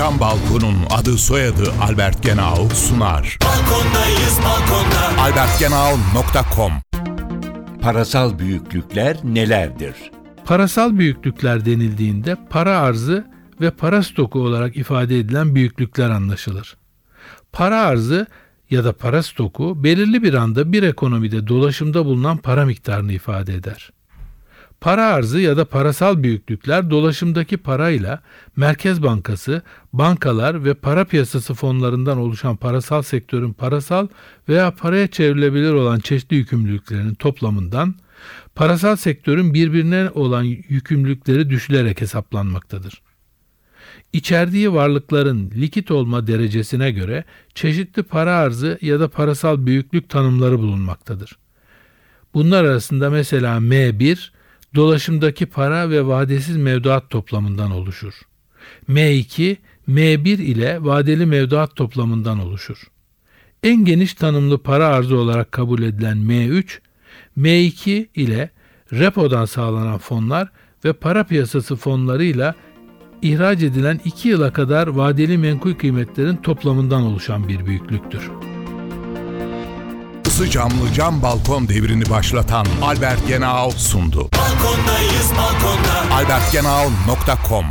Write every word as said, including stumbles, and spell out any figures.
Cam Balkon'un adı soyadı Albert Genağıl sunar. Balkondayız balkonda. albert genağıl nokta com. Parasal büyüklükler nelerdir? Parasal büyüklükler denildiğinde para arzı ve para stoku olarak ifade edilen büyüklükler anlaşılır. Para arzı ya da para stoku belirli bir anda bir ekonomide dolaşımda bulunan para miktarını ifade eder. Para arzı ya da parasal büyüklükler dolaşımdaki parayla Merkez Bankası, bankalar ve para piyasası fonlarından oluşan parasal sektörün parasal veya paraya çevrilebilir olan çeşitli yükümlülüklerinin toplamından parasal sektörün birbirine olan yükümlülükleri düşülerek hesaplanmaktadır. İçerdiği varlıkların likit olma derecesine göre çeşitli para arzı ya da parasal büyüklük tanımları bulunmaktadır. Bunlar arasında mesela M bir, dolaşımdaki para ve vadesiz mevduat toplamından oluşur. M iki, M bir ile vadeli mevduat toplamından oluşur. En geniş tanımlı para arzı olarak kabul edilen M üç, M iki ile repodan sağlanan fonlar ve para piyasası fonlarıyla ihraç edilen iki yıla kadar vadeli menkul kıymetlerin toplamından oluşan bir büyüklüktür. Isı camlı cam balkon devrini başlatan Albert Genağıl sundu. Balkondayız balkonda. albert genağıl nokta com